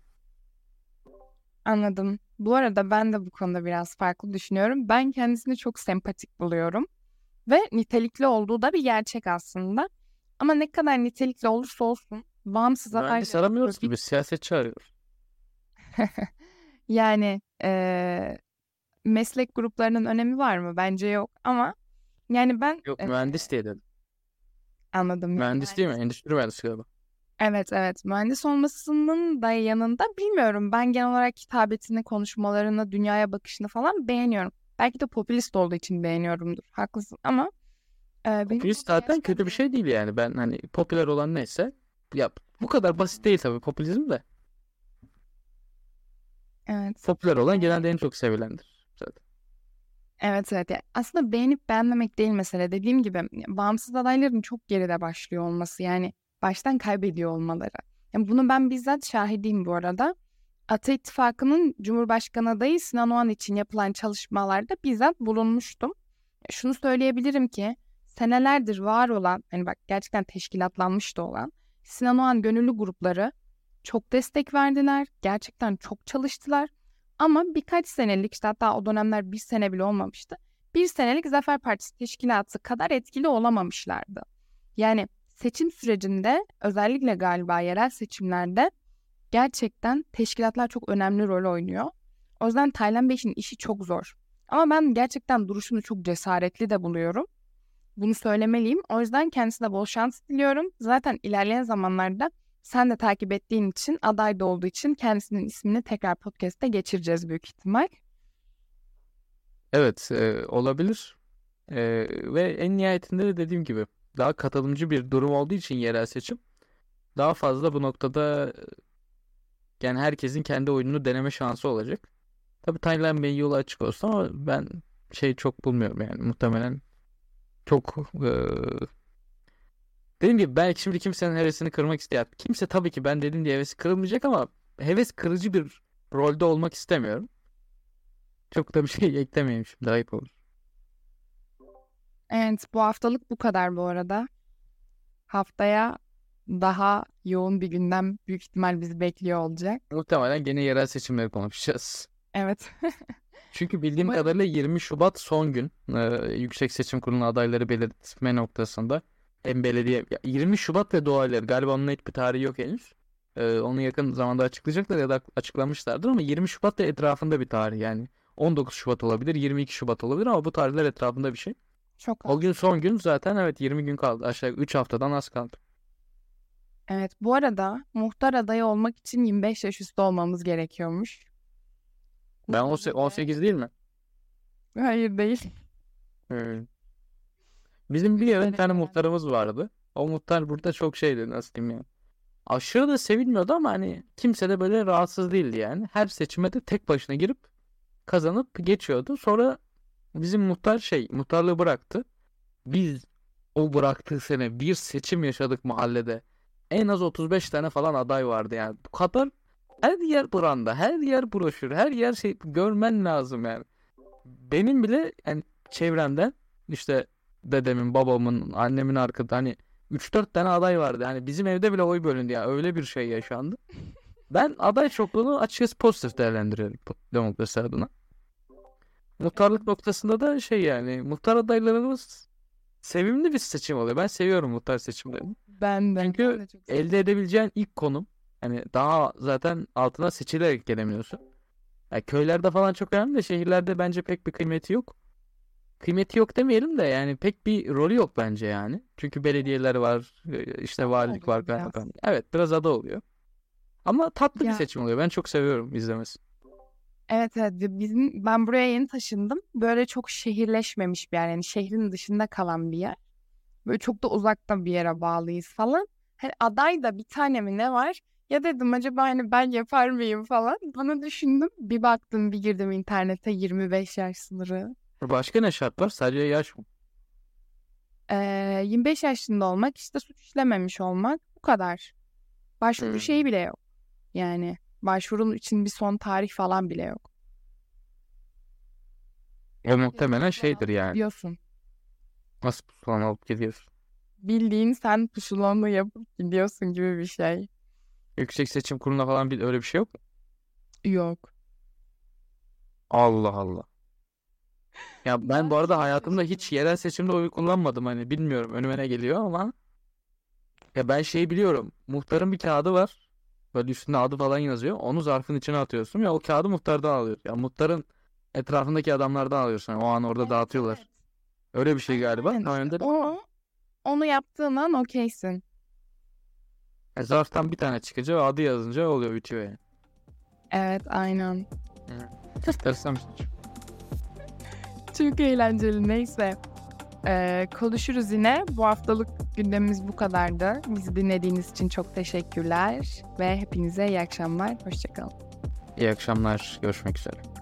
Anladım. Bu arada ben de bu konuda biraz farklı düşünüyorum. Ben kendisini çok sempatik buluyorum ve nitelikli olduğu da bir gerçek aslında. Ama ne kadar nitelikli olursa olsun bağımsız aday. Mühendis aramıyoruz gibi siyasetçi arıyoruz. Yani meslek gruplarının önemi var mı? Bence yok ama yani ben... Yok, mühendis diye dedim. Anladım. Mühendis değil mi? Endüstri mühendisi galiba. Evet. Mühendis olmasının da yanında bilmiyorum. Ben genel olarak hitabetini, konuşmalarını, dünyaya bakışını falan beğeniyorum. Belki de popülist olduğu için beğeniyorumdur. Haklısın ama... popülist zaten kötü bir şey değil yani. Ben hani popüler olan neyse... Ya bu kadar basit değil tabii popülizm de. Evet. Popüler olan genelde en çok sevilendir zaten. Evet. Yani aslında beğenip beğenmemek değil mesele. Dediğim gibi bağımsız adayların çok geride başlıyor olması, yani baştan kaybediyor olmaları. Yani bunu ben bizzat şahidiyim bu arada. Ata İttifakı'nın Cumhurbaşkanı adayı Sinan Oğan için yapılan çalışmalarda bizzat bulunmuştum. Şunu söyleyebilirim ki senelerdir var olan, hani bak gerçekten teşkilatlanmış da olan Sinan Oğan gönüllü grupları çok destek verdiler. Gerçekten çok çalıştılar. Ama birkaç senelik, işte hatta o dönemler bir sene bile olmamıştı. Bir senelik Zafer Partisi teşkilatı kadar etkili olamamışlardı. Yani seçim sürecinde, özellikle galiba yerel seçimlerde gerçekten teşkilatlar çok önemli rol oynuyor. O yüzden Taylan Bey'in işi çok zor. Ama ben gerçekten duruşunu çok cesaretli de buluyorum. Bunu söylemeliyim. O yüzden kendisine bol şans diliyorum. Zaten ilerleyen zamanlarda sen de takip ettiğin için, aday da olduğu için kendisinin ismini tekrar podcast'te geçireceğiz büyük ihtimal. Evet, olabilir. Ve en nihayetinde de dediğim gibi daha katılımcı bir durum olduğu için yerel seçim daha fazla bu noktada, yani herkesin kendi oyununu deneme şansı olacak. Tabii Taylan Bey'in yolu açık olsun ama ben şey çok bulmuyorum yani, muhtemelen çok dediğim gibi belki şimdi kimsenin hevesini kırmak istiyor. Kimse tabii ki ben dediğim diye hevesi kırılmayacak ama heves kırıcı bir rolde olmak istemiyorum. Çok da bir şey eklemeyeyim şimdi, ayıp olur. Evet, bu haftalık bu kadar bu arada. Haftaya daha yoğun bir gündem büyük ihtimal bizi bekliyor olacak. Muhtemelen gene yerel seçimleri konuşacağız. Evet. Çünkü bildiğim kadarıyla 20 Şubat son gün Yüksek Seçim Kurulu'nun adayları belirtme noktasında. Hem belediye 20 Şubat ve dolayları galiba onun net bir tarihi yok henüz. Onu yakın zamanda açıklayacaklar ya da açıklamışlardır ama 20 Şubat da etrafında bir tarih yani. 19 Şubat olabilir, 22 Şubat olabilir ama bu tarihler etrafında bir şey. Çok o gün son gün zaten, evet, 20 gün kaldı. Aşağı 3 haftadan az kaldı. Evet, bu arada muhtar adayı olmak için 25 yaş üstü olmamız gerekiyormuş. Ben 18 değil mi? Hayır, değil. Evet. Bizim bir tane muhtarımız vardı. O muhtar burada çok şeydi, nasıl diyeyim yani. aşırı da sevilmiyordu ama hani kimse de böyle rahatsız değildi yani. Her seçime de tek başına girip kazanıp geçiyordu. Sonra bizim muhtar muhtarlığı bıraktı. Biz o bıraktığı sene bir seçim yaşadık mahallede. En az 35 tane falan aday vardı yani. Bu kadar her yer branda, her yer broşür, her yer şey görmen lazım yani. Benim bile yani çevremden işte dedemin, babamın, annemin arkada hani 3-4 tane aday vardı. Yani bizim evde bile oy bölündü yani. Öyle bir şey yaşandı. Ben aday çokluğunu açıkçası pozitif değerlendiriyorum demokrasi adına. Muhtarlık noktasında da şey yani muhtar adaylarımız sevimli bir seçim oluyor. Ben seviyorum muhtar seçimlerini. Ben çünkü elde edebileceğin ilk konum hani daha zaten altına seçilerek gelemiyorsun. Yani köylerde falan çok önemli de şehirlerde bence pek bir kıymeti yok. Kıymeti yok demeyelim de yani pek bir rolü yok bence yani. Çünkü belediyeler var, işte valilik var. Biraz. Evet biraz ada oluyor. Ama tatlı ya, bir seçim oluyor. Ben çok seviyorum izlemesi. Evet. Ben buraya yeni taşındım. Böyle çok şehirleşmemiş bir yer. Yani şehrin dışında kalan bir yer. Böyle çok da uzakta bir yere bağlıyız falan. Hani aday da bir tane mi ne var? Ya dedim acaba hani ben yapar mıyım falan. Bana düşündüm. Bir baktım bir girdim internete 25 yaş sınırı. Başka ne şart var? Sadece yaş mı? 25 yaşında olmak, işte suç işlememiş olmak, bu kadar. Başvuru şeyi bile yok. Yani başvurun için bir son tarih falan bile yok. O muhtemelen şeydir yani. Biliyorsun. Nasıl pusulanı alıp gidiyorsun? Bildiğin sen pusulanı yapıp gidiyorsun gibi bir şey. Yüksek Seçim Kurulu'na falan öyle bir şey yok mu? Yok. Allah Allah. Ya ben bu arada hayatımda hiç yerel seçimde oy kullanmadım hani bilmiyorum önüme ne geliyor ama ya ben şeyi biliyorum muhtarın bir kağıdı var böyle üstünde adı falan yazıyor onu zarfın içine atıyorsun ya o kağıdı muhtardan alıyor ya muhtarın etrafındaki adamlardan alıyorsun yani o an orada evet, dağıtıyorlar evet. Öyle bir şey galiba evet. Onu yaptığın an okeysin zarftan bir tane çıkacak adı yazınca oluyor bitiyor yani. Evet aynen tersem çok eğlenceli. Neyse. Konuşuruz yine. Bu haftalık gündemimiz bu kadardı. Bizi dinlediğiniz için çok teşekkürler. Ve hepinize iyi akşamlar. Hoşça kalın. İyi akşamlar. Görüşmek üzere.